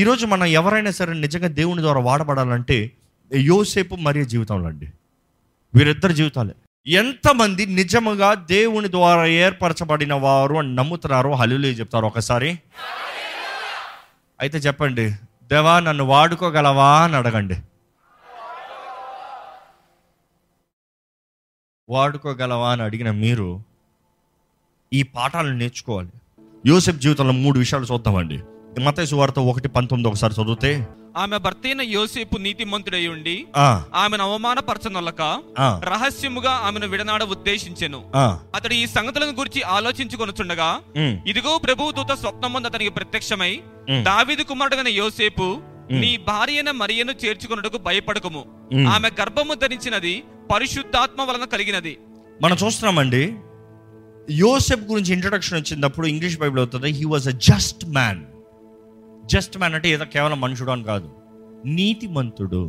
ఈరోజు మనం ఎవరైనా సరే నిజంగా దేవుని ద్వారా వాడబడాలంటే యోసేపు మరియ జీవితంలో అండి, వీరిద్దరు జీవితాలే. ఎంతమంది నిజముగా దేవుని ద్వారా ఏర్పరచబడిన వారు అని నమ్ముతున్నారో హల్లెలూయా చెప్తారు ఒకసారి? అయితే చెప్పండి, దేవా నన్ను వాడుకోగలవా అని అడగండి. వాడుకోగలవా అని అడిగిన మీరు ఈ పాఠాలను నేర్చుకోవాలి. యోసేపు జీవితంలో మూడు విషయాలు చూద్దామండి. మత్తయి సువార్త 1:19 ఒకసారి చదివితే, ఆమె భర్త అయిన యోసేపు నీతిమంతుడై ఉండి ఆమెను అవమానపరచనొల్లక రహస్యముగా ఆమెను విడనాడ ఉద్దేశించెను. అతడు ఈ సంగతులను గురించి ఆలోచించుకొనుచుండగా ఇదిగో ప్రభువు దూత స్వప్నమందు అతనికి ప్రత్యక్షమై, దావీదు కుమారుడైన యోసేపు, నీ భార్య అయిన మరియను చేర్చుకొనుటకు భయపడకుము, ఆమె గర్భము ధరించినది పరిశుద్ధాత్మ వలన కలిగినది. మనం చూస్తున్నామండి, యోసేపు గురించి ఇంట్రడక్షన్ వచ్చినప్పుడు ఇంగ్లీష్ బైబిల్ అవుతుంది, he was a just man. Just man అంటే ఏదో కేవలం మనుషుడు అని కాదు, నీతిమంతుడు.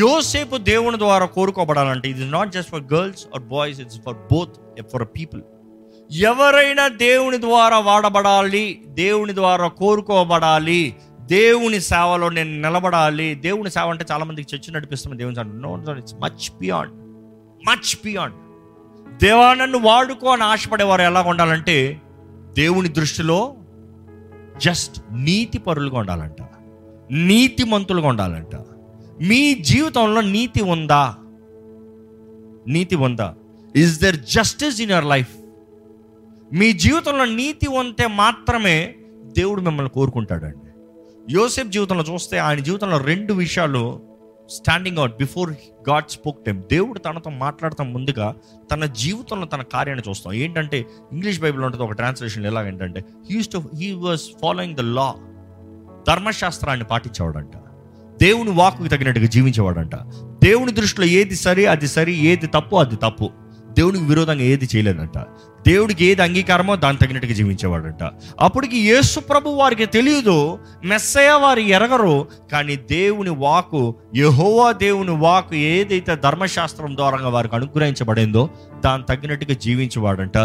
యోసేపు దేవుని ద్వారా కోరుకోబడాలంటే ఇది not just for girls or boys, it's for both, for people. ఎవరైనా దేవుని ద్వారా వాడబడాలి, దేవుని ద్వారా కోరుకోబడాలి, దేవుని సేవలో నేను నిలబడాలి. దేవుని సేవ అంటే చాలామందికి చర్చ నడిపిస్తాం, దేవుని అంటున్నాం, it's much beyond, much beyond. దేవా నన్ను వాడుకో అని ఆశపడేవారు ఎలా ఉండాలంటే దేవుని దృష్టిలో జస్ట్ నీతి పరులుగా ఉండాలంట, నీతిమంతులుగా ఉండాలంట. మీ జీవితంలో నీతి ఉందా? నీతి ఉందా? Is there justice in your life? మీ జీవితంలో నీతి ఉంటే మాత్రమే దేవుడు మిమ్మల్ని కోరుకుంటాడండి. యోసేపు జీవితంలో చూస్తే ఆయన జీవితంలో రెండు విషయాలు standing out before God spoke time. దేవుడు తనతో మాట్లాడటం ముందుగా తన జీవితంలో తన కార్యాన్ని చూస్తాం. ఏంటంటే ఇంగ్లీష్ బైబిల్లో ఉంటుంది ఒక ట్రాన్స్లేషన్ ఎలాగేంటంటే, he was following the law, ధర్మశాస్త్రాన్ని పాటించేవాడంట, దేవుని వాక్కు తగినట్టుగా జీవించేవాడంట. దేవుని దృష్టిలో ఏది సరి అది సరి, ఏది తప్పు అది తప్పు, దేవునికి విరోధంగా ఏది చేయలేదంట, దేవుడికి ఏది అంగీకారమో దాని తగినట్టుగా జీవించేవాడంట. అప్పటికి యేసు ప్రభు వారికి తెలియదు, మెస్సయ వారు ఎరగరు, కానీ దేవుని వాకు, యెహోవా దేవుని వాకు ఏదైతే ధర్మశాస్త్రం ద్వారా వారికి అనుగ్రహించబడిందో దాని తగినట్టుగా జీవించేవాడంట.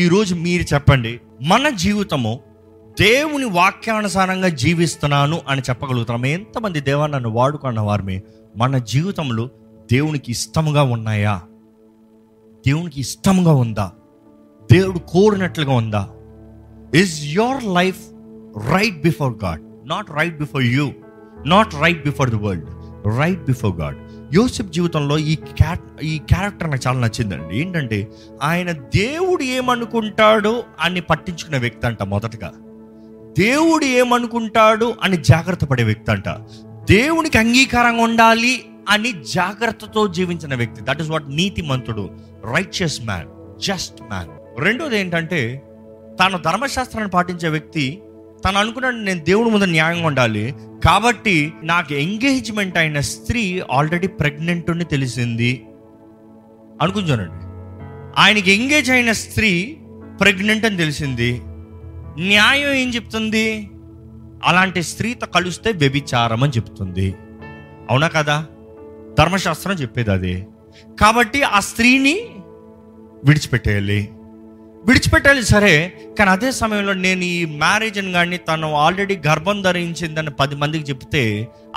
ఈరోజు మీరు చెప్పండి, మన జీవితము దేవుని వాక్యానుసారంగా జీవిస్తున్నాను అని చెప్పగలుగుతున్నాము? ఎంతమంది దేవా నన్ను వాడుకున్న వారిని? మన జీవితంలో దేవునికి ఇష్టముగా ఉన్నాయా? దేవునికి ఇష్టంగా ఉందా? దేవుడు కోరినట్లుగా ఉందా? Is your life right before God? Not right before you, not right before the world, right before God. యోసేపు జీవితంలో ఈ క్యారెక్టర్ నాకు చాలా నచ్చిందండి. ఏంటంటే ఆయన దేవుడు ఏమనుకుంటాడు అని పట్టించుకునే వ్యక్తి అంట. మొదటగా దేవుడు ఏమనుకుంటాడు అని జాగ్రత్త పడే వ్యక్తి అంట. దేవునికి అంగీకారంగా ఉండాలి అని జాగ్రత్తతో జీవించిన వ్యక్తి. దట్ ఈస్ వాట్ నీతిమంతుడు, రైచియస్ మ్యాన్, జస్ట్ మ్యాన్. రెండోది ఏంటంటే తాను ధర్మశాస్త్రాన్ని పాటించే వ్యక్తి. తను అనుకున్నాడు, నేను దేవుడి ముందు న్యాయంగా ఉండాలి కాబట్టి నాకు ఎంగేజ్మెంట్ అయిన స్త్రీ ఆల్రెడీ ప్రెగ్నెంట్ అని తెలిసింది అనుకుంటానండి. ఆయనకి ఎంగేజ్ అయిన స్త్రీ ప్రెగ్నెంట్ అని తెలిసింది. న్యాయం ఏం చెప్తుంది? అలాంటి స్త్రీతో కలిస్తే వ్యభిచారం అని చెప్తుంది. అవునా కదా? ధర్మశాస్త్రం చెప్పేది అదే. కాబట్టి ఆ స్త్రీని విడిచిపెట్టేయాలి, విడిచిపెట్టాలి సరే. కానీ అదే సమయంలో నేను ఈ మ్యారేజ్ని కానీ తను ఆల్రెడీ గర్భం ధరించిందని 10 మందికి చెప్తే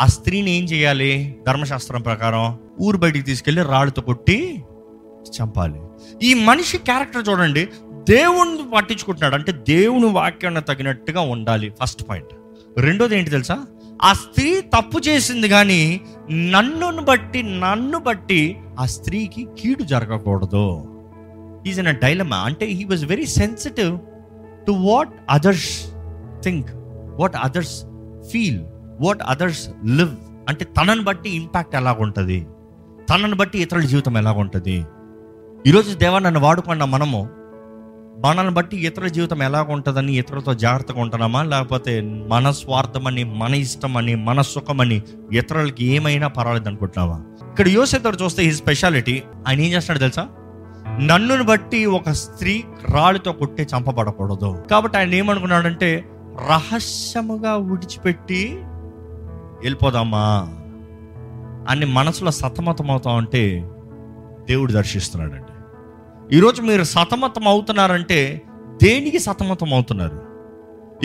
ఆ స్త్రీని ఏం చేయాలి? ధర్మశాస్త్రం ప్రకారం ఊరు బయటికి తీసుకెళ్ళి రాళ్ళతో కొట్టి చంపాలి. ఈ మనిషి క్యారెక్టర్ చూడండి, దేవుణ్ణి పట్టించుకుంటున్నాడు అంటే దేవుని వాక్యాన్ని తగినట్టుగా ఉండాలి, ఫస్ట్ పాయింట్. రెండోది ఏంటి తెలుసా? ఆ స్త్రీ తప్పు చేసింది కానీ నన్ను బట్టి ఆ స్త్రీకి కీడు జరగకూడదు. Is in a dilemma. అంటే he was very sensitive to what others think, what others feel, what others live. అంటే తనను బట్టి ఇంపాక్ట్ ఎలాగుంటుంది, తనను బట్టి ఇతరుల జీవితం ఎలాగుంటుంది. ఈరోజు దేవా నన్ను వాడుకున్న మనము మనల్ని బట్టి ఇతరుల జీవితం ఎలాగుంటుందని ఇతరులతో జాగ్రత్తగా ఉంటున్నామా? లేకపోతే మన స్వార్థమని, మన ఇష్టమని, మన సుఖమని ఇతరులకి ఏమైనా పర్వాలేదు అనుకుంటున్నావా? ఇక్కడ యోసేపు చూస్తే ఈ స్పెషాలిటీ, ఆయన ఏం చేస్తున్నాడు తెలుసా? నన్నును బట్టి ఒక స్త్రీ రాళ్ళతో కొట్టే చంపబడకూడదు కాబట్టి ఆయన ఏమనుకున్నాడంటే రహస్యముగా విడిచిపెట్టి వెళ్ళిపోదామా అని మనసులో సతమతమవుతా ఉంటే దేవుడు దర్శిస్తున్నాడండి. ఈరోజు మీరు సతమతం అవుతున్నారంటే దేనికి సతమతం అవుతున్నారు?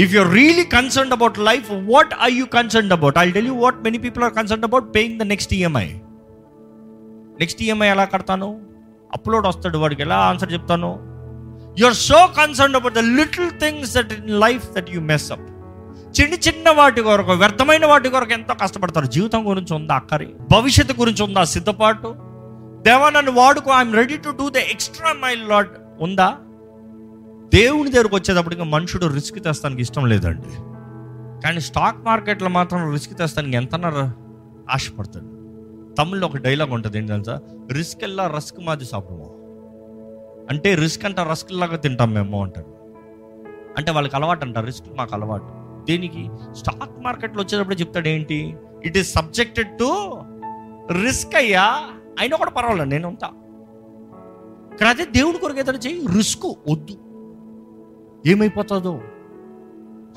If you're really concerned about life, what are you concerned about? I'll tell you what many people are concerned about, paying the next EMI. Next EMI ఎలా కడతాను, అప్లోడ్ వస్తాడు వాడికి ఎలా ఆన్సర్ చెప్తాను. You're so concerned about the little things that in life that you mess up. చిన్న చిన్న వాటి కొరకు, వ్యర్థమైన వాటి కొరకు ఎంతో కష్టపడతారు. జీవితం గురించి ఉందా అక్కరి, భవిష్యత్తు గురించి ఉందా సిద్ధపాటు, దేవా నన్ను వాడుకో, I'm ready to do the extra mile లాట్ ఉందా? దేవుని దగ్గరకు వచ్చేటప్పటికి మనుషుడు రిస్క్ తెస్తానికి ఇష్టం లేదండి, కానీ స్టాక్ మార్కెట్లో మాత్రం రిస్క్ తెస్తానికి ఎంతనా ఆశపడతాడు. తమిళ్లో ఒక డైలాగ్ ఉంటుంది ఏంటంటే, రిస్క్ ఎలా రస్క్ మాది సాపడము, అంటే రిస్క్ అంట రస్క్ లాగా తింటాం మేము అంటాడు. అంటే వాళ్ళకి అలవాటు అంట, రిస్క్ మాకు అలవాటు. దీనికి స్టాక్ మార్కెట్లో వచ్చేటప్పుడు చెప్తాడు ఏంటి, it is subjected to risk అయ్యా, అయినా కూడా పర్వాలేదు నేను ఉంటా. ఇక్కడ అదే దేవుడి కొరకు ఏదైనా చేయి, రిస్క్ వద్దు, ఏమైపోతుందో.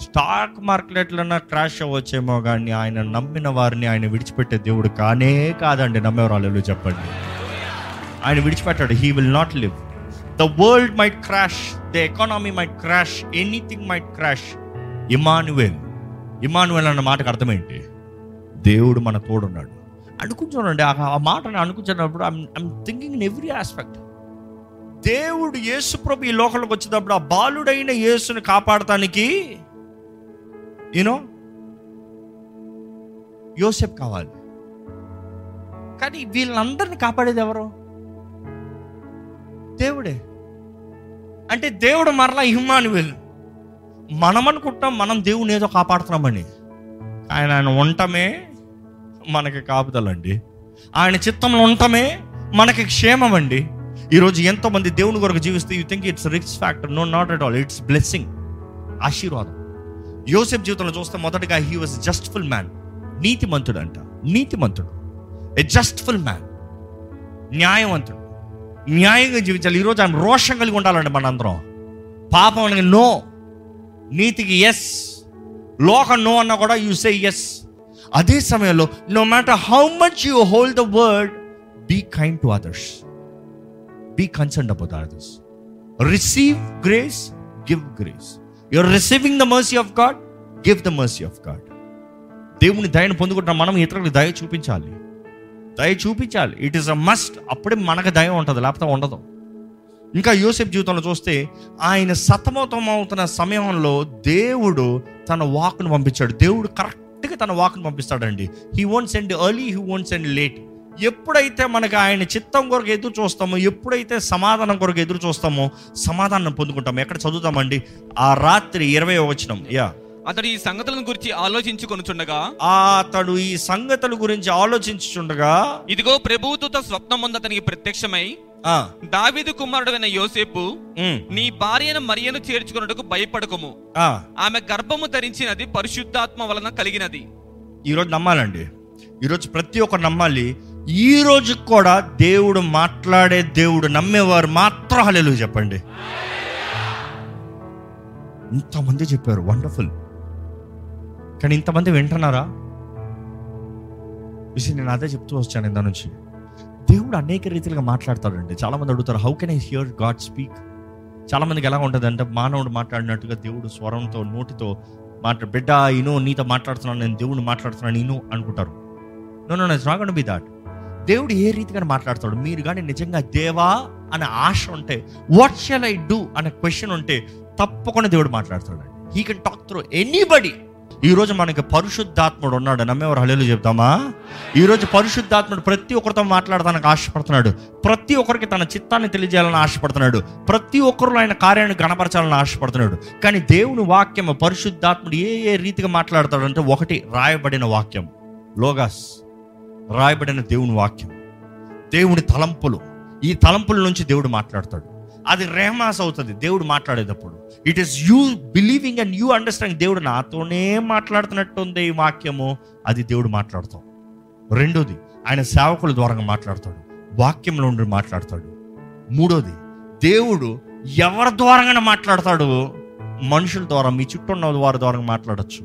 స్టాక్ మార్కెట్లన్నా క్రాష్ అవ్వచ్చేమో, కానీ ఆయన నమ్మిన వారిని ఆయన విడిచిపెట్టే దేవుడు కానే కాదండి. నమ్మేవాళ్ళు చెప్పండి, ఆయన విడిచిపెట్టాడు. He will not live. The world might crash, the economy might crash, anything might crash. Emmanuel, Emmanuel అన్న మాటకు అర్థం ఏంటి? దేవుడు మన తోడున్నాడు. అనుకుంటానండి ఆ మాటను అనుకుంటున్నప్పుడు I'm thinking in every aspect. దేవుడు యేసు ప్రభు ఈ లోకంలోకి వచ్చినప్పుడు ఆ బాలుడైన యేసుని కాపాడటానికి యూనో యోసేపు కావాలి, కానీ వీళ్ళందరినీ కాపాడేది ఎవరు? దేవుడే. అంటే దేవుడు మరలా ఇమ్మానుయేల్. మనం అనుకుంటాం మనం దేవుని ఏదో కాపాడుతున్నామని, ఆయన ఆయన ఉండటమే మనకి కాపుదలండి, ఆయన చిత్తంలో ఉండటమే మనకి క్షేమం అండి. ఈరోజు ఎంతోమంది దేవుని కొరకు జీవిస్తే you think it's rich factor. No, not at all. It's blessing, ఆశీర్వాదం. యోసేపు జీవితంలో చూస్తే మొదటగా హీ వాజ్ జస్ట్ఫుల్ మ్యాన్, నీతిమంతుడు అంట. నీతిమంతుడు, ఏ జస్ట్ఫుల్ మ్యాన్, న్యాయవంతుడు, న్యాయంగా జీవించాలి. ఈరోజు ఆయన రోషం కలిగి ఉండాలండి మనందరం. పాపం నో, నీతికి ఎస్. లోకం నో అన్నా కూడా యూ సే ఎస్. అదే సమయంలో no matter how much you hold the word, be kind to others, be concerned about others. Receive grace, give grace. You're receiving the mercy of God, give the mercy of God. దేవుని దయను పొందుకుంటున్నాం మనం, ఇతరులకు దయ చూపించాలి, దయ చూపించాలి. It is a must. అప్పుడే మనకు దయ ఉంటుంది, లేకపోతే ఉండదు. ఇంకా యోసేపు జీవితంలో చూస్తే ఆయన సతమతమవుతున్న సమయంలో దేవుడు తన వాక్ను పంపించాడు. దేవుడు కరెక్ట్గా తన వాక్ను పంపిస్తాడండి. He won't send early, he won't send late. ఎప్పుడైతే మనకు ఆయన చిత్తం కొరకు ఎదురు చూస్తామో, ఎప్పుడైతే సమాధానం కొరకు ఎదురు చూస్తామో, సమాధానం పొందుకుంటాము. ఎక్కడ చదువుతామండి? ఆ రాత్రి 20వ వచనం, అతడు ఈ సంగతులను గురించి ఆలోచించుకొనుచుండగా, ఇదిగో ప్రభువుతో స్వప్నమందు అతనికి ప్రత్యక్షమై, దావీదు కుమారుడైన యోసేపు, నీ భార్యను మరియను చేర్చుకొనుటకు భయపడకుము, ఆమె గర్భము ధరించినది పరిశుద్ధాత్మ వలన కలిగినది. ఈరోజు నమ్మాలండి, ఈరోజు ప్రతి ఒక్కరు నమ్మాలి. ఈ రోజు కూడా దేవుడు మాట్లాడే దేవుడు. నమ్మేవారు మాత్రం హల్లెలూయా చెప్పండి. ఇంతమంది చెప్పారు వండర్ఫుల్, కానీ ఇంతమంది వింటున్నారా? విషయం నేను అదే చెప్తూ వచ్చాను ఇందా నుంచి. దేవుడు అనేక రీతిలుగా మాట్లాడతాడండి. చాలామంది అడుగుతారు, how can I hear God speak? చాలామందికి ఎలా ఉంటుంది అంటే, మానవుడు మాట్లాడినట్టుగా దేవుడు స్వరంతో నోటితో మాట్లాడు, బిడ్డ ఇనో నీతో మాట్లాడుతున్నాను, నేను దేవుడు మాట్లాడుతున్నాను ఇనో అనుకుంటారు. No no, it's not gonna be that. దేవుడు ఏ రీతిగా మాట్లాడతాడు? మీరు కానీ నిజంగా దేవా అనే ఆశ ఉంటే, వాట్ షల్ ఐ డూ అనే క్వశ్చన్ ఉంటే, తప్పకుండా దేవుడు మాట్లాడతాడు. He can talk through anybody. ఈరోజు మనకి పరిశుద్ధాత్ముడు ఉన్నాడు. నమ్మేవారు హల్లెలూయా చెప్తామా? ఈరోజు పరిశుద్ధాత్ముడు ప్రతి ఒక్కరితో మాట్లాడటానికి ఆశపడుతున్నాడు. ప్రతి ఒక్కరికి తన చిత్తాన్ని తెలియజేయాలని ఆశపడుతున్నాడు. ప్రతి ఒక్కరు ఆయన కార్యాన్ని గణపరచాలని ఆశపడుతున్నాడు. కానీ దేవుని వాక్యం, పరిశుద్ధాత్ముడు ఏ ఏ రీతిగా మాట్లాడతాడు అంటే, ఒకటి రాయబడిన వాక్యం, లోగాస్, రాయబడిన దేవుని వాక్యం, దేవుని తలంపులు. ఈ తలంపుల నుంచి దేవుడు మాట్లాడతాడు. అది రెహమాస్ అవుతుంది దేవుడు మాట్లాడేటప్పుడు. It is you believing and you understanding. దేవుడు నాతోనే మాట్లాడుతున్నట్టుంది ఈ వాక్యము, అది దేవుడు మాట్లాడతాం. రెండోది ఆయన సేవకుల ద్వారా మాట్లాడతాడు, వాక్యంలో ఉండి మాట్లాడతాడు. మూడోది దేవుడు ఎవరి ద్వారంగానే మాట్లాడతాడు, మనుషుల ద్వారా, మీ చుట్టూ ఉన్న వారి ద్వారా మాట్లాడచ్చు.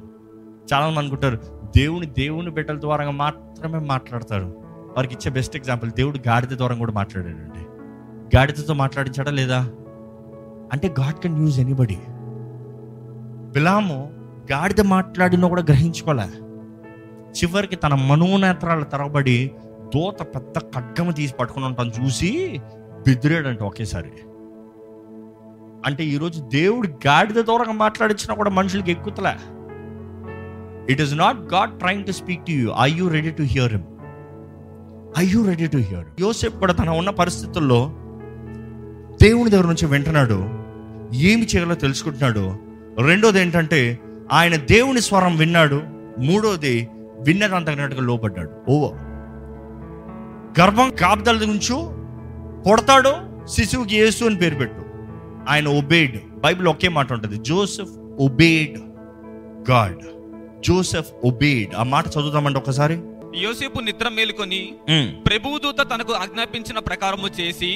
చాలామంది అనుకుంటారు దేవుని బిడ్డల ద్వారా మాత్రమే మాట్లాడతాడు. వారికి ఇచ్చే బెస్ట్ ఎగ్జాంపుల్, దేవుడు గాడిద ద్వారా కూడా మాట్లాడాడండి. గాడిదతో మాట్లాడించాడా లేదా? అంటే గాడ్ కెన్ యూజ్ ఎనీబడి. బిలాము గాడిద మాట్లాడినా కూడా గ్రహించుకోలే. చివరికి తన మనోనేత్రాలు తరబడి దూత పెద్ద ఖడ్గం తీసి పట్టుకుని ఉంటాను చూసి బెదిరాడంట ఒకేసారి. అంటే ఈరోజు దేవుడు గాడిద దూరంగా మాట్లాడించినా కూడా మనుషులకి ఎక్కుతలే. It is not God trying to speak to you. Are you ready to hear him? Are you ready to hear? యోసేపు కూడా తన ఉన్న పరిస్థితుల్లో దేవుని దగ్గర నుంచి వింటున్నాడు, ఏమి చేయాలో తెలుసుకుంటున్నాడు. రెండోది ఏంటంటే ఆయన దేవుని స్వరం విన్నాడు. మూడోది విన్నదాన్ని తగినట్టుగా లోపడ్డాడు. గర్భం కాపుదల నుంచు పుడతాడు, శిశువుకి యేసు అని పేరు పెట్టు. ఆయన ఒబేడ్. బైబిల్ ఒకే మాట ఉంటుంది, Joseph obeyed God. Joseph obeyed. ఆ మాట చదువుతామండి ఒకసారి. యోసేపు నిద్ర మేలుకొని ప్రభువు దూత తనకు ఆజ్ఞాపించిన ప్రకారము చేసి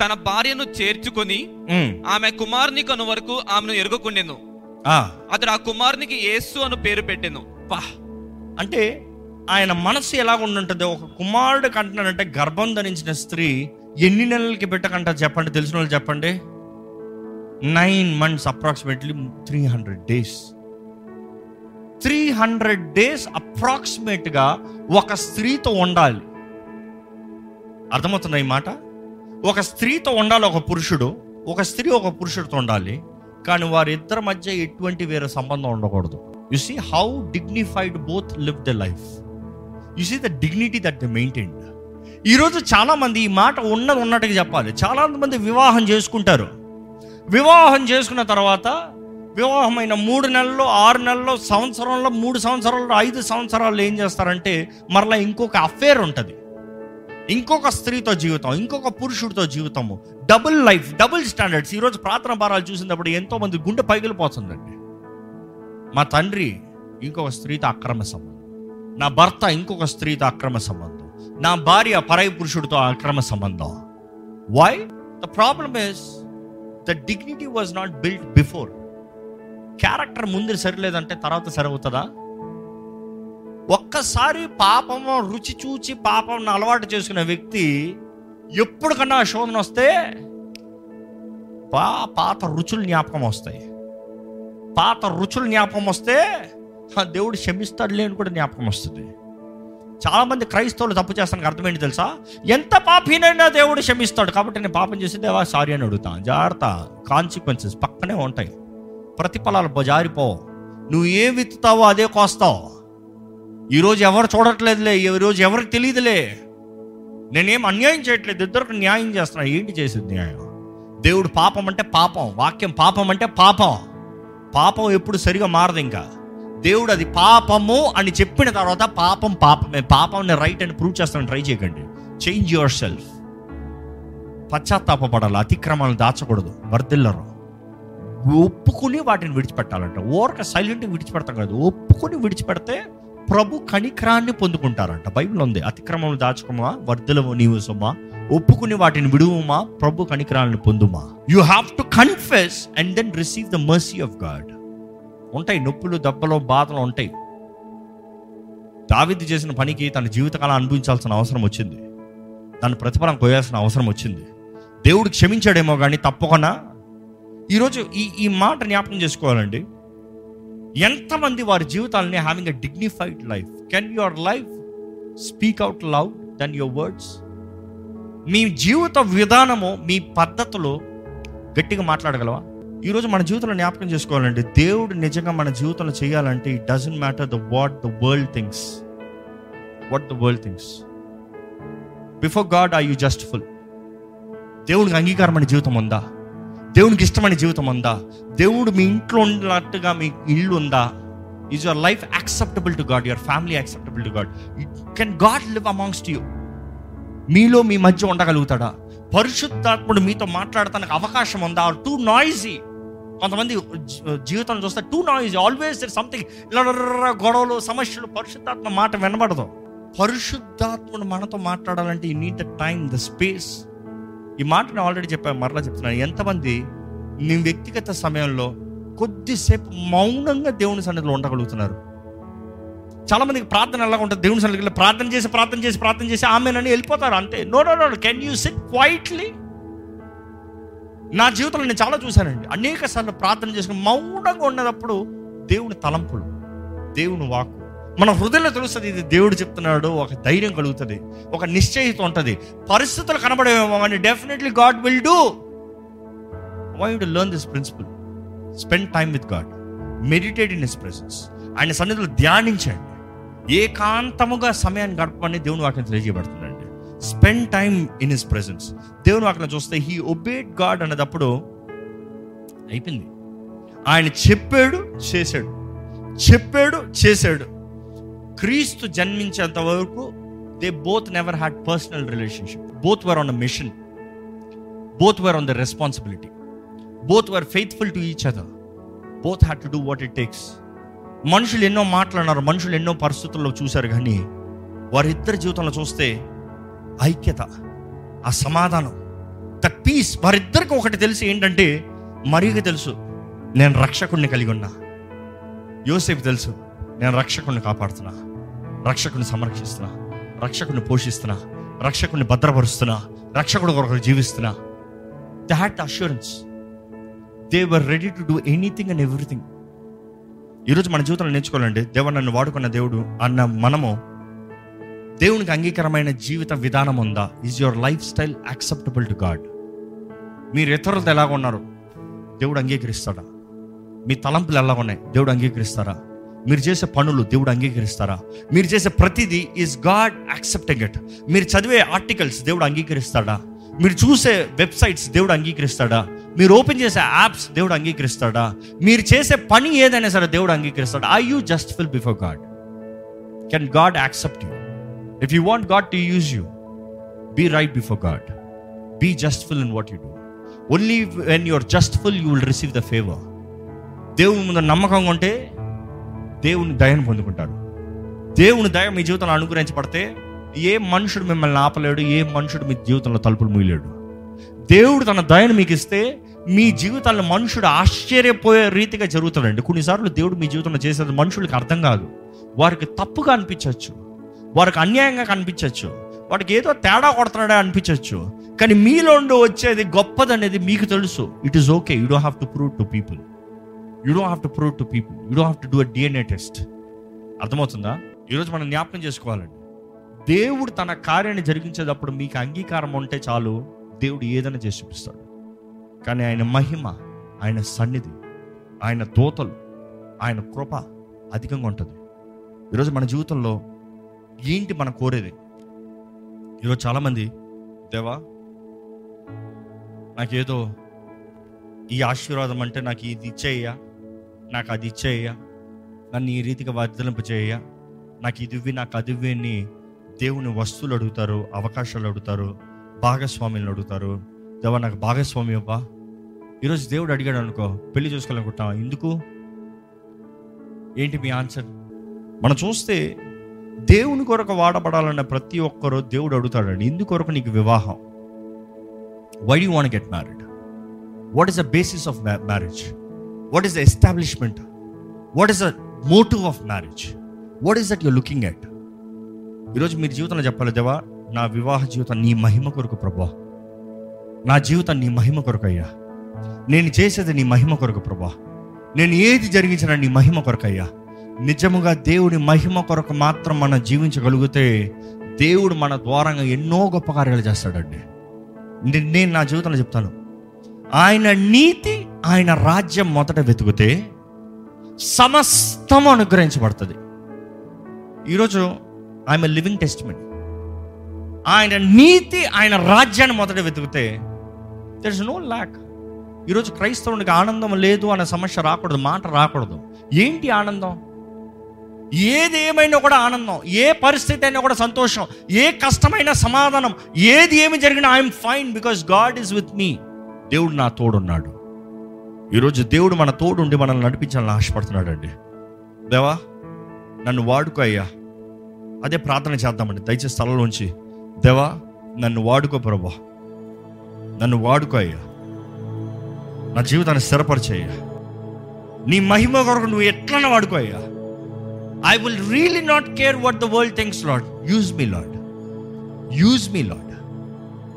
తన భార్యను చేర్చుకొని ఆమె కుమారుని కను వరకు ఆమెను ఎరుగకుండెను. అతడు ఆ కుమారునికి యేసు అని పేరు పెట్టెను. అంటే ఆయన మనసు ఎలాగ ఉంటుందో ఒక కుమారుడు కంటున్నాడంటే, గర్భం ధరించిన స్త్రీ ఎన్ని నెలలకి బిడ్డకంటారు చెప్పండి? తెలిసిన వాళ్ళు చెప్పండి. 9 months, అప్రాక్సిమేట్లీ 300 days. 300 days అప్రాక్సిమేట్గా ఒక స్త్రీతో ఉండాలి. అర్థమవుతుందా ఈ మాట? ఒక స్త్రీతో ఉండాలి ఒక పురుషుడు, ఒక స్త్రీ ఒక పురుషుడితో ఉండాలి. కానీ వారిద్దరి మధ్య ఎటువంటి వేరే సంబంధం ఉండకూడదు. You see how dignified both live the life. You see the dignity that they maintain. ఈరోజు చాలామంది ఈ మాట ఉన్నది ఉన్నట్టుగా చెప్పాలి. చాలామంది వివాహం చేసుకుంటారు. వివాహం చేసుకున్న తర్వాత వివాహమైన 3 నెలల్లో, 6 నెలల్లో, సంవత్సరంలో, 3 సంవత్సరాల్లో, 5 సంవత్సరాల్లో ఏం చేస్తారంటే మరలా ఇంకొక అఫేర్ ఉంటుంది, ఇంకొక స్త్రీతో జీవితం, ఇంకొక పురుషుడితో జీవితము. Double life, double standards. ఈరోజు ప్రార్థన భారాలు చూసినప్పుడు ఎంతోమంది గుండె పగిలిపోతుందండి. మా తండ్రి ఇంకొక స్త్రీతో అక్రమ సంబంధం, నా భర్త ఇంకొక స్త్రీతో అక్రమ సంబంధం, నా భార్య పరాయి పురుషుడితో అక్రమ సంబంధం. Why? The problem is the dignity was not built before. Character ముందు సరిలేదంటే తర్వాత సరవుతుందా? ఒక్కసారి పాపము రుచి చూచి పాపంను అలవాటు చేసుకున్న వ్యక్తి ఎప్పటికన్నా శోధన వస్తే పాత రుచులు జ్ఞాపకం వస్తాయి. పాత రుచులు జ్ఞాపకం వస్తే దేవుడు క్షమిస్తాడులే అని కూడా జ్ఞాపకం వస్తుంది. చాలామంది క్రైస్తవులు తప్పు చేస్తానికి అర్థమేంటి తెలుసా? ఎంత పాపినైనా దేవుడు క్షమిస్తాడు కాబట్టి నేను పాపం చేసేదేవా సారీ అని అడుగుతాను. జాగ్రత్త, కాన్సిక్వెన్సెస్ పక్కనే ఉంటాయి. ప్రతిఫలాలు జారిపో. నువ్వు ఏ విత్తుతావో అదే కోస్తావు. ఈరోజు ఎవరు చూడట్లేదులే, ఈరోజు ఎవరికి తెలియదులే, నేనేం అన్యాయం చేయట్లేదు, ఇద్దరికి న్యాయం చేస్తున్నా. ఏంటి చేసేది న్యాయం? దేవుడు పాపం అంటే పాపం, వాక్యం పాపం అంటే పాపం. పాపం ఎప్పుడు సరిగా మారదు. ఇంకా దేవుడు అది పాపము అని చెప్పిన తర్వాత పాపం పాపమే, పాపం రైట్ అని ప్రూవ్ చేస్తానని ట్రై చేయకండి. Change your self. పశ్చాత్తాపడాలి, అతిక్రమాలను దాచకూడదు, వర్ధిల్లరు. ఒప్పుకుని వాటిని విడిచిపెట్టాలంట. ఓరక సైలెంట్గా విడిచిపెడతాం కాదు, ఒప్పుకుని విడిచిపెడితే ప్రభు కనికరాన్ని పొందుకుంటారంట. బైబిల్ ఉంది, అతిక్రమం దాచుకోమా, వర్ధలము నీవుసమా, ఒప్పుకుని వాటిని విడువుమా, ప్రభు కనికరాలను పొందుమా. You have to confess and then receive the mercy of God. ఉంటాయి నొప్పులు, దెబ్బలు, బాధలు ఉంటాయి. దావీదు చేసిన పనికి తన జీవితకాలం అనుభవించాల్సిన అవసరం వచ్చింది, దాని ప్రతిఫలం కోయాల్సిన అవసరం వచ్చింది. దేవుడు క్షమించాడేమో కానీ తప్పకుండా. ఈరోజు ఈ మాట జ్ఞాపకం చేసుకోవాలండి. ఎంతమంది వారి జీవితాలని having a dignified life. Can your life speak out loud then your words? మీ జీవిత విధానము, మీ పద్ధతులు గట్టిగా మాట్లాడగలవా? ఈరోజు మన జీవితంలో జ్ఞాపకం చేసుకోవాలండి, దేవుడు నిజంగా మన జీవితంలో చేయాలంటే it doesn't matter what the world things. Before God are you just full? దేవునికి అంగీకారమైన జీవితం ఉందా? దేవునికి ఇష్టమైన జీవితం ఉందా? దేవుడు మీ ఇంట్లో ఉన్నట్టుగా మీ ఇల్లు ఉందా? Is your life acceptable to God? Your family acceptable to God? Can God live amongst you? మీలో మీ మధ్య ఉండగలుగుతాడా? పరిశుద్ధాత్ముడు మీతో మాట్లాడటానికి అవకాశం ఉందా? Are too noisy? కొంతమంది జీవితాన్ని చూస్తే too noisy, always there something, గొడవలు, సమస్యలు. పరిశుద్ధాత్మ మాట వినబడదు. పరిశుద్ధాత్ముడు మనతో మాట్లాడాలంటే you need the time, the space. ఈ మాట నేను ఆల్రెడీ చెప్పాను, మరలా చెప్తున్నాను. ఎంతమంది మీ వ్యక్తిగత సమయంలో కొద్దిసేపు మౌనంగా దేవుని సన్నిధిలో ఉండగలుగుతున్నారు? చాలామందికి ప్రార్థన ఎలా ఉంటుంది, దేవుని సన్నిధిలో ప్రార్థన చేసి ఆమెనని వెళ్ళిపోతారు అంతే. No no no can you sit quietly? నా జీవితంలో నేను చాలా చూశానండి. అనేక సార్లు ప్రార్థన చేసుకుని మౌనంగా ఉన్నప్పుడు దేవుని తలంపులు, దేవుని వాక్కు మన హృదయంలో తెలుస్తుంది. ఇది దేవుడు చెప్తున్నాడు, ఒక ధైర్యం కలుగుతుంది, ఒక నిశ్చయిత ఉంటుంది. పరిస్థితులు కనబడేమో కానీ definitely God will do. Why would learn this principle? Spend time with God, meditate in his presence. ఆయన సన్నిధిలో ధ్యానించండి, ఏకాంతముగా సమయాన్ని గడపమని దేవుని వాక్యం తెలియజేయబడుతుందండి. Spend time in his presence. దేవుని వాక్యం చూస్తే హీ ఒబేడ్ గాడ్ అనేటప్పుడు అయిపోయింది. ఆయన చెప్పాడు, చేశాడు, చెప్పాడు, చేశాడు. క్రీస్తు జన్మించేంత వరకు they both never had personal relationship. Both were on the mission, both were on the responsibility, both were faithful to each other, both had to do what it takes. మనుషులు ఎన్నో మాట్లాడినారు, మనుషులు ఎన్నో పరిస్థితుల్లో చూశారు, కానీ వారిద్దరి జీవితంలో చూస్తే ఐక్యత, ఆ సమాధానం, దట్ పీస్. వారిద్దరికి ఒకటి తెలిసి ఏంటంటే మరీగా తెలుసు, నేను రక్షకుడిని కలిగి ఉన్నా. యోసేపు తెలుసు, నేను రక్షకుడిని కాపాడుతున్నా, రక్షకుడిని సంరక్షిస్తున్నా, రక్షకుడిని పోషిస్తున్నా, రక్షకుడిని భద్రపరుస్తున్నా, రక్షకుడు కొరకు జీవిస్తున్నా. They had the assurance. They were ready to do anything and everything. ఈరోజు మన జీవితంలో నేర్చుకోవాలండి, దేవుడు నన్ను వాడుకున్న దేవుడు అన్న మనము, దేవునికి అంగీకారమైన జీవిత విధానం ఉందా? Is your life style acceptable to God? మీరు ఇతరులతో ఎలాగ ఉన్నారు, దేవుడు అంగీకరిస్తాడా? మీ తలంపులు ఎలాగ ఉన్నాయి, దేవుడు అంగీకరిస్తారా? మీరు చేసే పనులు దేవుడు అంగీకరిస్తారా? మీరు చేసే ప్రతిదీ ఈజ్ గాడ్ యాక్సెప్టింగ్ ఇట్? మీరు చదివే ఆర్టికల్స్ దేవుడు అంగీకరిస్తాడా? మీరు చూసే వెబ్సైట్స్ దేవుడు అంగీకరిస్తాడా? మీరు ఓపెన్ చేసే యాప్స్ దేవుడు అంగీకరిస్తాడా? మీరు చేసే పని ఏదైనా సరే దేవుడు అంగీకరిస్తాడా? I you just fill before God? Can God accept you? If you want God to use you, be right before God, be just fill in what you do. Only when you're just full you will receive the favour. దేవుని ముందు నమ్మకంగా ఉంటే దేవుని దయను పొందుకుంటాడు. దేవుని దయ మీ జీవితంలో అనుగ్రహించబడితే ఏ మనుషుడు మిమ్మల్ని ఆపలేడు, ఏ మనుషుడు మీ జీవితంలో తలుపులు మూయలేడు. దేవుడు తన దయను మీకు ఇస్తే మీ జీవితాల్లో మనుషుడు ఆశ్చర్యపోయే రీతిగా జరుగుతాడండి. కొన్నిసార్లు దేవుడు మీ జీవితంలో చేసేది మనుషులకి అర్థం కాదు, వారికి తప్పుగా అనిపించవచ్చు, వారికి అన్యాయంగా కనిపించవచ్చు, వాటికి ఏదో తేడా కొడుతున్నాడే అనిపించవచ్చు, కానీ మీలో ఉండి వచ్చేది గొప్పదనేది మీకు తెలుసు. It is okay. You don't have to prove to people, you don't have to prove to people, you don't have to do a DNA test. అర్థమవుతుందా? ఈరోజు మనం జ్ఞాపకం చేసుకోవాలండి, దేవుడు తన కార్యాన్ని జరిగించేటప్పుడు మీకు అంగీకారం ఉంటే చాలు, దేవుడు ఏదైనా చేసి చూపిస్తాడు. కానీ ఆయన మహిమ, ఆయన సన్నిధి, ఆయన దూతలు, ఆయన కృప అధికంగా ఉంటుంది. ఈరోజు మన జీవితంలో ఏంటి మనం కోరేది? ఈరోజు చాలామంది, దేవా నాకేదో ఈ ఆశీర్వాదం అంటే నాకు ఇది ఇచ్చేయ్యా, నాకు అది ఇచ్చేయ్యా, నన్ను ఈ రీతిగా వర్ధలింపచేయ్యా, నాకు ఇదివ్వి, నాకు అదివ్వి అని దేవుని వస్తువులు అడుగుతారు, అవకాశాలు అడుగుతారు, భాగస్వామ్యులను అడుగుతారు. దేవా నాకు భాగస్వామి ఇవ్వా. ఈరోజు దేవుడు అడిగాడు అనుకో, పెళ్లి చేసుకోవాలనుకుంటావా? ఎందుకు? ఏంటి మీ ఆన్సర్? మనం చూస్తే దేవుని కొరకు వాడబడాలన్న ప్రతి ఒక్కరూ దేవుడు అడుగుతాడండి, ఇందుకొరకు నీకు వివాహం. Why you want get married? What is the basis of marriage? What is the establishment? What is the motive of marriage? What is that your looking at? ఈరోజు మీరు జీవితంలో చెప్పాలి, దేవా నా వివాహ జీవితం నీ మహిమ కొరకు ప్రభా, నా జీవితం నీ మహిమ కొరకు అయ్యా, నేను చేసేది నీ మహిమ కొరకు ప్రభా, నేను ఏది జరిగించినా నీ మహిమ కొరకు అయ్యా. నిజముగా దేవుడి మహిమ కొరకు మాత్రం మనం జీవించగలిగితే దేవుడు మన ద్వారంగా ఎన్నో గొప్ప కార్యాలు చేస్తాడండి. నేను నా జీవితంలో చెప్తాను, ఆయన నీతి, ఆయన రాజ్యం మొదట వెతికితే సమస్తము అనుగ్రహించబడుతుంది. ఈరోజు ఐఎమ్ ఎ లివింగ్ టెస్టిమనీ. ఆయన నీతి, ఆయన రాజ్యాన్ని మొదట వెతికితే దెర్ ఇస్ నో ల్యాక్. ఈరోజు క్రైస్తవునికి ఆనందం లేదు అనే సమస్య రాకూడదు, మాట రాకూడదు. ఏంటి ఆనందం? ఏదేమైనా కూడా ఆనందం, ఏ పరిస్థితి అయినా కూడా సంతోషం, ఏ కష్టమైనా సమాధానం, ఏది ఏమి జరిగినా I'm fine because God is with me. దేవుడు నా తోడున్నాడు. ఈరోజు దేవుడు మన తోడు ఉండి మనల్ని నడిపించాలని ఆశపడుతున్నాడు అండి. దేవా నన్ను వాడుకో అయ్యా, అదే ప్రార్థన చేద్దామండి. దయచేసి స్థలంలోంచి, దేవా నన్ను వాడుకో ప్రభా, నన్ను వాడుకో అయ్యా, నా జీవితాన్ని స్థిరపరిచేయ్యా, నీ మహిమ కొరకు నువ్వు ఎట్లన్నా వాడుకో అయ్యా. I will really not care what the world thinks, Lord. Use me, Lord. Use me, Lord.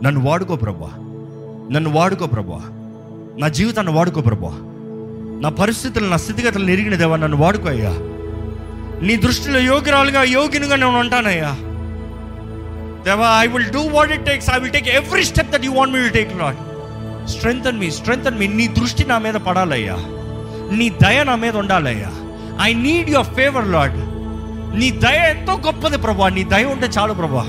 Nannu vaaduko prabhu. Nannu vaaduko prabhu. నా జీవితాన్ని వాడుకో ప్రభువా, నా పరిస్థితులు నా స్థితిగతులను ఎరిగిన దేవా నన్ను వాడుకో అయ్యా, నీ దృష్టిలో యోగ్యురాలుగా యోగినిగా నేను ఉంటానయ్యా దేవా. I will do what it takes, I will take every step that you want me to take Lord. Strengthen me, నీ దృష్టి నా మీద పడాలయ్యా, నీ దయ నా మీద ఉండాలయ్యా. I need your favour Lord. నీ దయ ఎంతో గొప్పది ప్రభువా, నీ దయ ఉంటే చాలు ప్రభువా.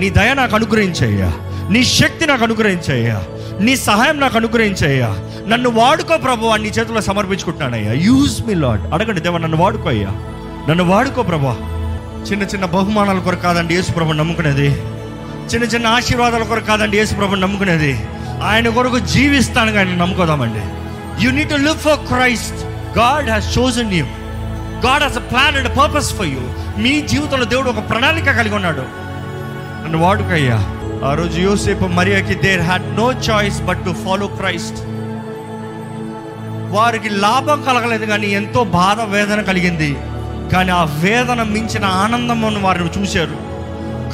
నీ దయ నాకు అనుగ్రహించయ్యా, నీ శక్తి నాకు అనుగ్రహించయ్యా, నీ సహాయం నాకు అనుగ్రహించయ్యా. నన్ను వాడుకో ప్రభువా, నీ చేతిలో సమర్పించుకుంటున్నానయ్యా. Use me lord. అడగండి దేవా నన్ను వాడుకో అయ్యా, నన్ను వాడుకో ప్రభువా. చిన్న చిన్న బహుమానాల కొరకు కాదండి యేసు ప్రభువుని నమ్ముకునేది, చిన్న చిన్న ఆశీర్వాదాల కొరకు కాదండి యేసు ప్రభువుని నమ్ముకునేది. ఆయన కొరకు జీవిస్తాను కానీ నమ్ముకోదామండి. You need to live for Christ. God has chosen you. God has a plan and purpose for you. మీ జీవితంలో దేవుడు ఒక ప్రణాళిక కలిగి ఉన్నాడు. నన్ను వాడుకయ్యా. ఆ రోజు యోసేపు మరియాకి there had no choice but to follow Christ. వారికి లాభం కలగలేదు కానీ ఎంతో బాధ వేదన కలిగింది. కానీ ఆ వేదన మించిన ఆనందమును వారిని చూశారు.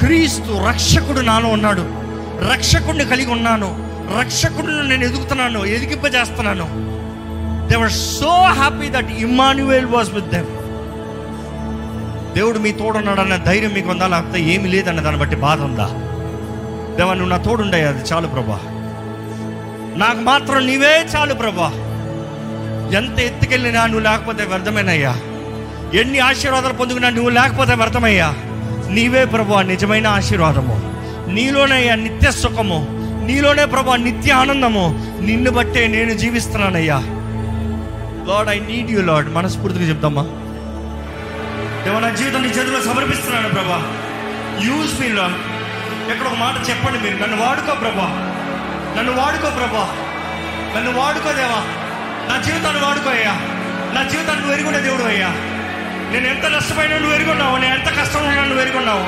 క్రీస్తు రక్షకుడు నాలో ఉన్నాడు, రక్షకుడిని కలిగి ఉన్నాను, రక్షకుడిని నేను ఎదుగుతున్నాను, ఎదిగింపజేస్తున్నాను. They were so happy that Emmanuel was with them. దేవుడు మీ తోడున్నాడన్న ధైర్యం మీకు ఉందా? లేకపోతే ఏమి లేదన్న దాన్ని బట్టి బాధ ఉందా? దేవా నువ్వు నా తోడుండయ్యా, అది చాలు ప్రభా. నాకు మాత్రం నీవే చాలు ప్రభా. ఎంత ఎత్తుకెళ్ళినా నువ్వు లేకపోతే వ్యర్థమేనయ్యా, ఎన్ని ఆశీర్వాదాలు పొందుకున్నా నువ్వు లేకపోతే వ్యర్థమయ్యా. నీవే ప్రభా నిజమైన ఆశీర్వాదము, నీలోనయ్యా నిత్య సుఖము, నీలోనే ప్రభా నిత్య ఆనందము. నిన్ను బట్టే నేను జీవిస్తున్నానయ్యా. Lord I need you Lord. మనస్ఫూర్తిగా చెప్తామా దేవా నా జీవితం నీ చేతిలో సమర్పిస్తున్నాను ప్రభా. Use me Lord. ఎక్కడ ఒక మాట చెప్పండి మీరు, నన్ను వాడుకో ప్రభా, నన్ను వాడుకో ప్రభా, నన్ను వాడుకోదేవా. నా జీవితాన్ని వాడుకోయ్యా, నా జీవితాన్ని నువ్వు ఎరుగునే దేవుడు అయ్యా. నేను ఎంత నష్టమైన నువ్వు ఎరుగున్నావు, నేను ఎంత కష్టమైన నువ్వు ఎరుగున్నావు,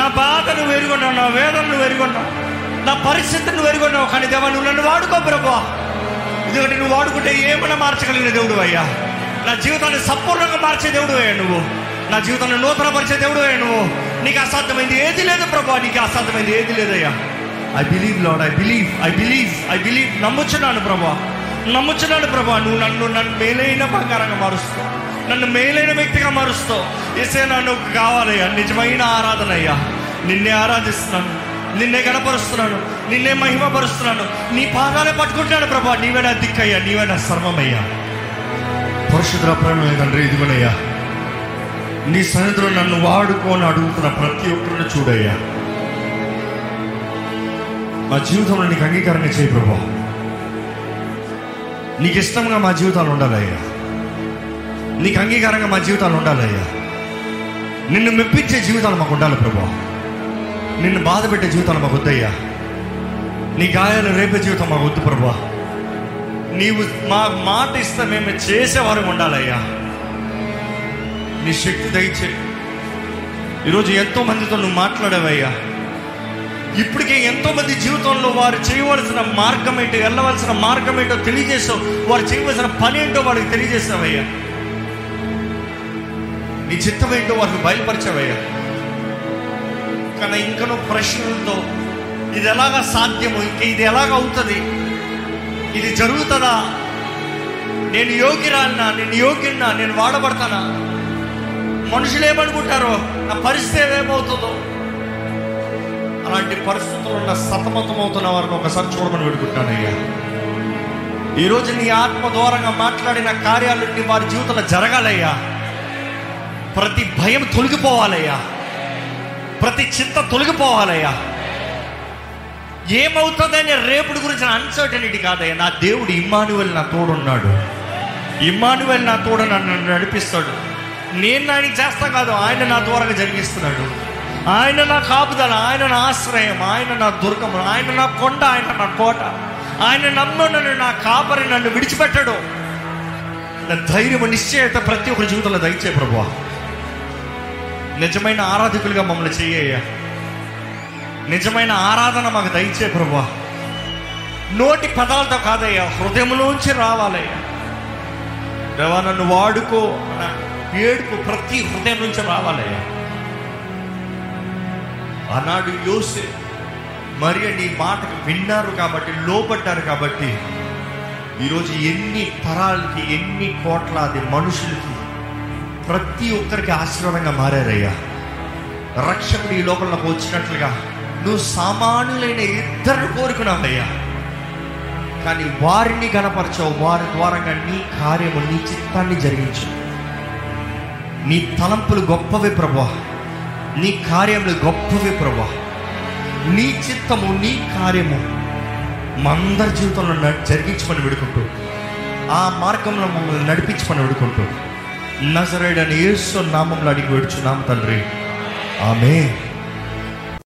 నా బాధ నువ్వు ఎరుగున్నావు, నా వేదన నువ్వు ఎరుగున్నావు, నా పరిస్థితిని నువ్వు ఎరుగున్నావు. కానీ దేవా నువ్వు నన్ను వాడుకో ప్రభా, ఎందుకంటే నువ్వు వాడుకుంటే ఏమైనా మార్చగలిగిన దేవుడు అయ్యా. నా జీవితాన్ని సంపూర్ణంగా మార్చే దేవుడు అయ్యా నువ్వు. నా జీవితాన్ని నూతన పరిచే దేవుడు అయ్యా నువ్వు. నీకు అసాధ్యమైంది ఏది లేదు ప్రభా, నీకు అసాధ్యమైంది ఏది లేదయ్యా. I believe Lord, I believe, I believe, I believe. నమ్ముచున్నాను ప్రభా, నమ్ముచున్నాను ప్రభా. నువ్వు నన్ను మేలైన బంగారంగా మారుస్తావు, నన్ను మేలైన వ్యక్తిగా మారుస్తావు. ఏసే నన్ను కావాలయ్యా, నిజమైన ఆరాధన అయ్యా. నిన్నే ఆరాధిస్తున్నాను, నిన్నే గణపరుస్తున్నాను, నిన్నే మహిమపరుస్తున్నాను. నీ పాదాలే పట్టుకుంటున్నాను ప్రభా. నీవే నా దిక్కయ్యా, నీవే నా సర్వమయ్యా. పరిశుద్ధ ప్రేమ తండ్రి ఇదిగోనయ్యా, నీ సన్నిధిలో నన్ను వాడుకోని అడుగుతున్న ప్రతి ఒక్కరిని చూడయ్యా. మా జీవితంలో నీకు అంగీకారంగా చేయి ప్రభా. నీకు ఇష్టంగా మా జీవితాలు ఉండాలయ్యా, నీకు అంగీకారంగా మా జీవితాలు ఉండాలయ్యా. నిన్ను మెప్పించే జీవితాలు మాకు ఉండాలి ప్రభా. నిన్ను బాధ పెట్టే జీవితాలు మాకు వద్దయ్యా. నీ గాయాలు రేపే జీవితం మాకు వద్దు ప్రభా. నీవు మా మాట ఇస్తే మేము చేసేవారు ఉండాలయ్యా. నీ శక్తి దయచే. ఈరోజు ఎంతో మందితో నువ్వు మాట్లాడావయ్యా. ఇప్పటికే ఎంతోమంది జీవితంలో వారు చేయవలసిన మార్గం ఏంటో, వెళ్ళవలసిన మార్గం ఏంటో తెలియజేసావు, వారు చేయవలసిన పని ఏంటో వారికి తెలియజేసావయ్యా. నీ చిత్తం ఏంటో వారికి బయలుపరిచావయ్యా. కానీ ఇంకనూ ప్రశ్నలతో ఇది ఎలాగ సాధ్యము, ఇంకా ఇది ఎలాగ అవుతుంది, ఇది జరుగుతుందా, నేను యోగిరాన్నా, నేను యోగిన్నా, నేను వాడబడతానా, మనుషులు ఏమనుకుంటారో, నా పరిస్థితి ఏమవుతుందో. అలాంటి పరిస్థితుల్లో నా సతమతమవుతున్న వారిని ఒకసారి చూడమని పెట్టుకుంటానయ్యా. ఈరోజు నీ ఆత్మ దూరంగా మాట్లాడిన కార్యాలన్నీ వారి జీవితంలో జరగాలయ్యా. ప్రతి భయం తొలగిపోవాలయ్యా, ప్రతి చింత తొలగిపోవాలయ్యా. ఏమవుతుందనే రేపుడు గురించి అన్సర్టనిటీ కాదయ్యా. నా దేవుడు ఇమ్మాన్యుయేల్ నా తోడున్నాడు, ఇమ్మాన్యుయేల్ నా తోడు, నన్ను నడిపిస్తాడు. నేను ఆయనకి చేస్తా కాదు, ఆయన నా ద్వారా జరిగిస్తున్నాడు. ఆయన నా కాపుదల, ఆయన నా ఆశ్రయం, ఆయన నా దుర్గము, ఆయన నా కొండ, ఆయన నా కోట. ఆయన నమ్ము నన్ను, నా కాపరి, నన్ను విడిచిపెట్టాడు. నా ధైర్యం నిశ్చయత ప్రతి ఒక్కరి జీవితంలో దయచే ప్రభువా. నిజమైన ఆరాధకులుగా మమ్మల్ని చేయ్యా. నిజమైన ఆరాధన మాకు దయచే ప్రభువా. నోటి పదాలతో కాదయ్యా, హృదయంలోంచి రావాలయ్యా. దేవా నన్ను వాడుకో ఏడుపు ప్రతి హృదయం నుంచి రావాలయ్యా. ఆనాడు యోసేపు మరియ నీ మాటకు విన్నారు కాబట్టి, లోబడ్డారు కాబట్టి ఈరోజు ఎన్ని తరాలకి ఎన్ని కోట్లాది మనుషులకి ప్రతి ఒక్కరికి ఆశీర్వాదంగా మారారయ్యా. రక్షకుడు ఈ లోకంలోకి వచ్చినట్లుగా నువ్వు సామాన్యులైన ఇద్దరు కోరుకున్నావయ్యా, కానీ వారిని గణపరచావు. వారి ద్వారంగా నీ కార్యము, నీ చిత్తాన్ని జరిగించు. నీ తలంపులు గొప్పవే ప్రభువా, నీ కార్యములు గొప్పవే ప్రభువా. నీ చిత్తము నీ కార్యము మా అందరి జీవితంలో జరిగించమని విడుకుంటూ, ఆ మార్గంలో మమ్మల్ని నడిపించమని విడుకుంటూ, నజరేయుడైన యేసు నామములో అడిగి వేడుచున్నాం తండ్రి. ఆమేన్.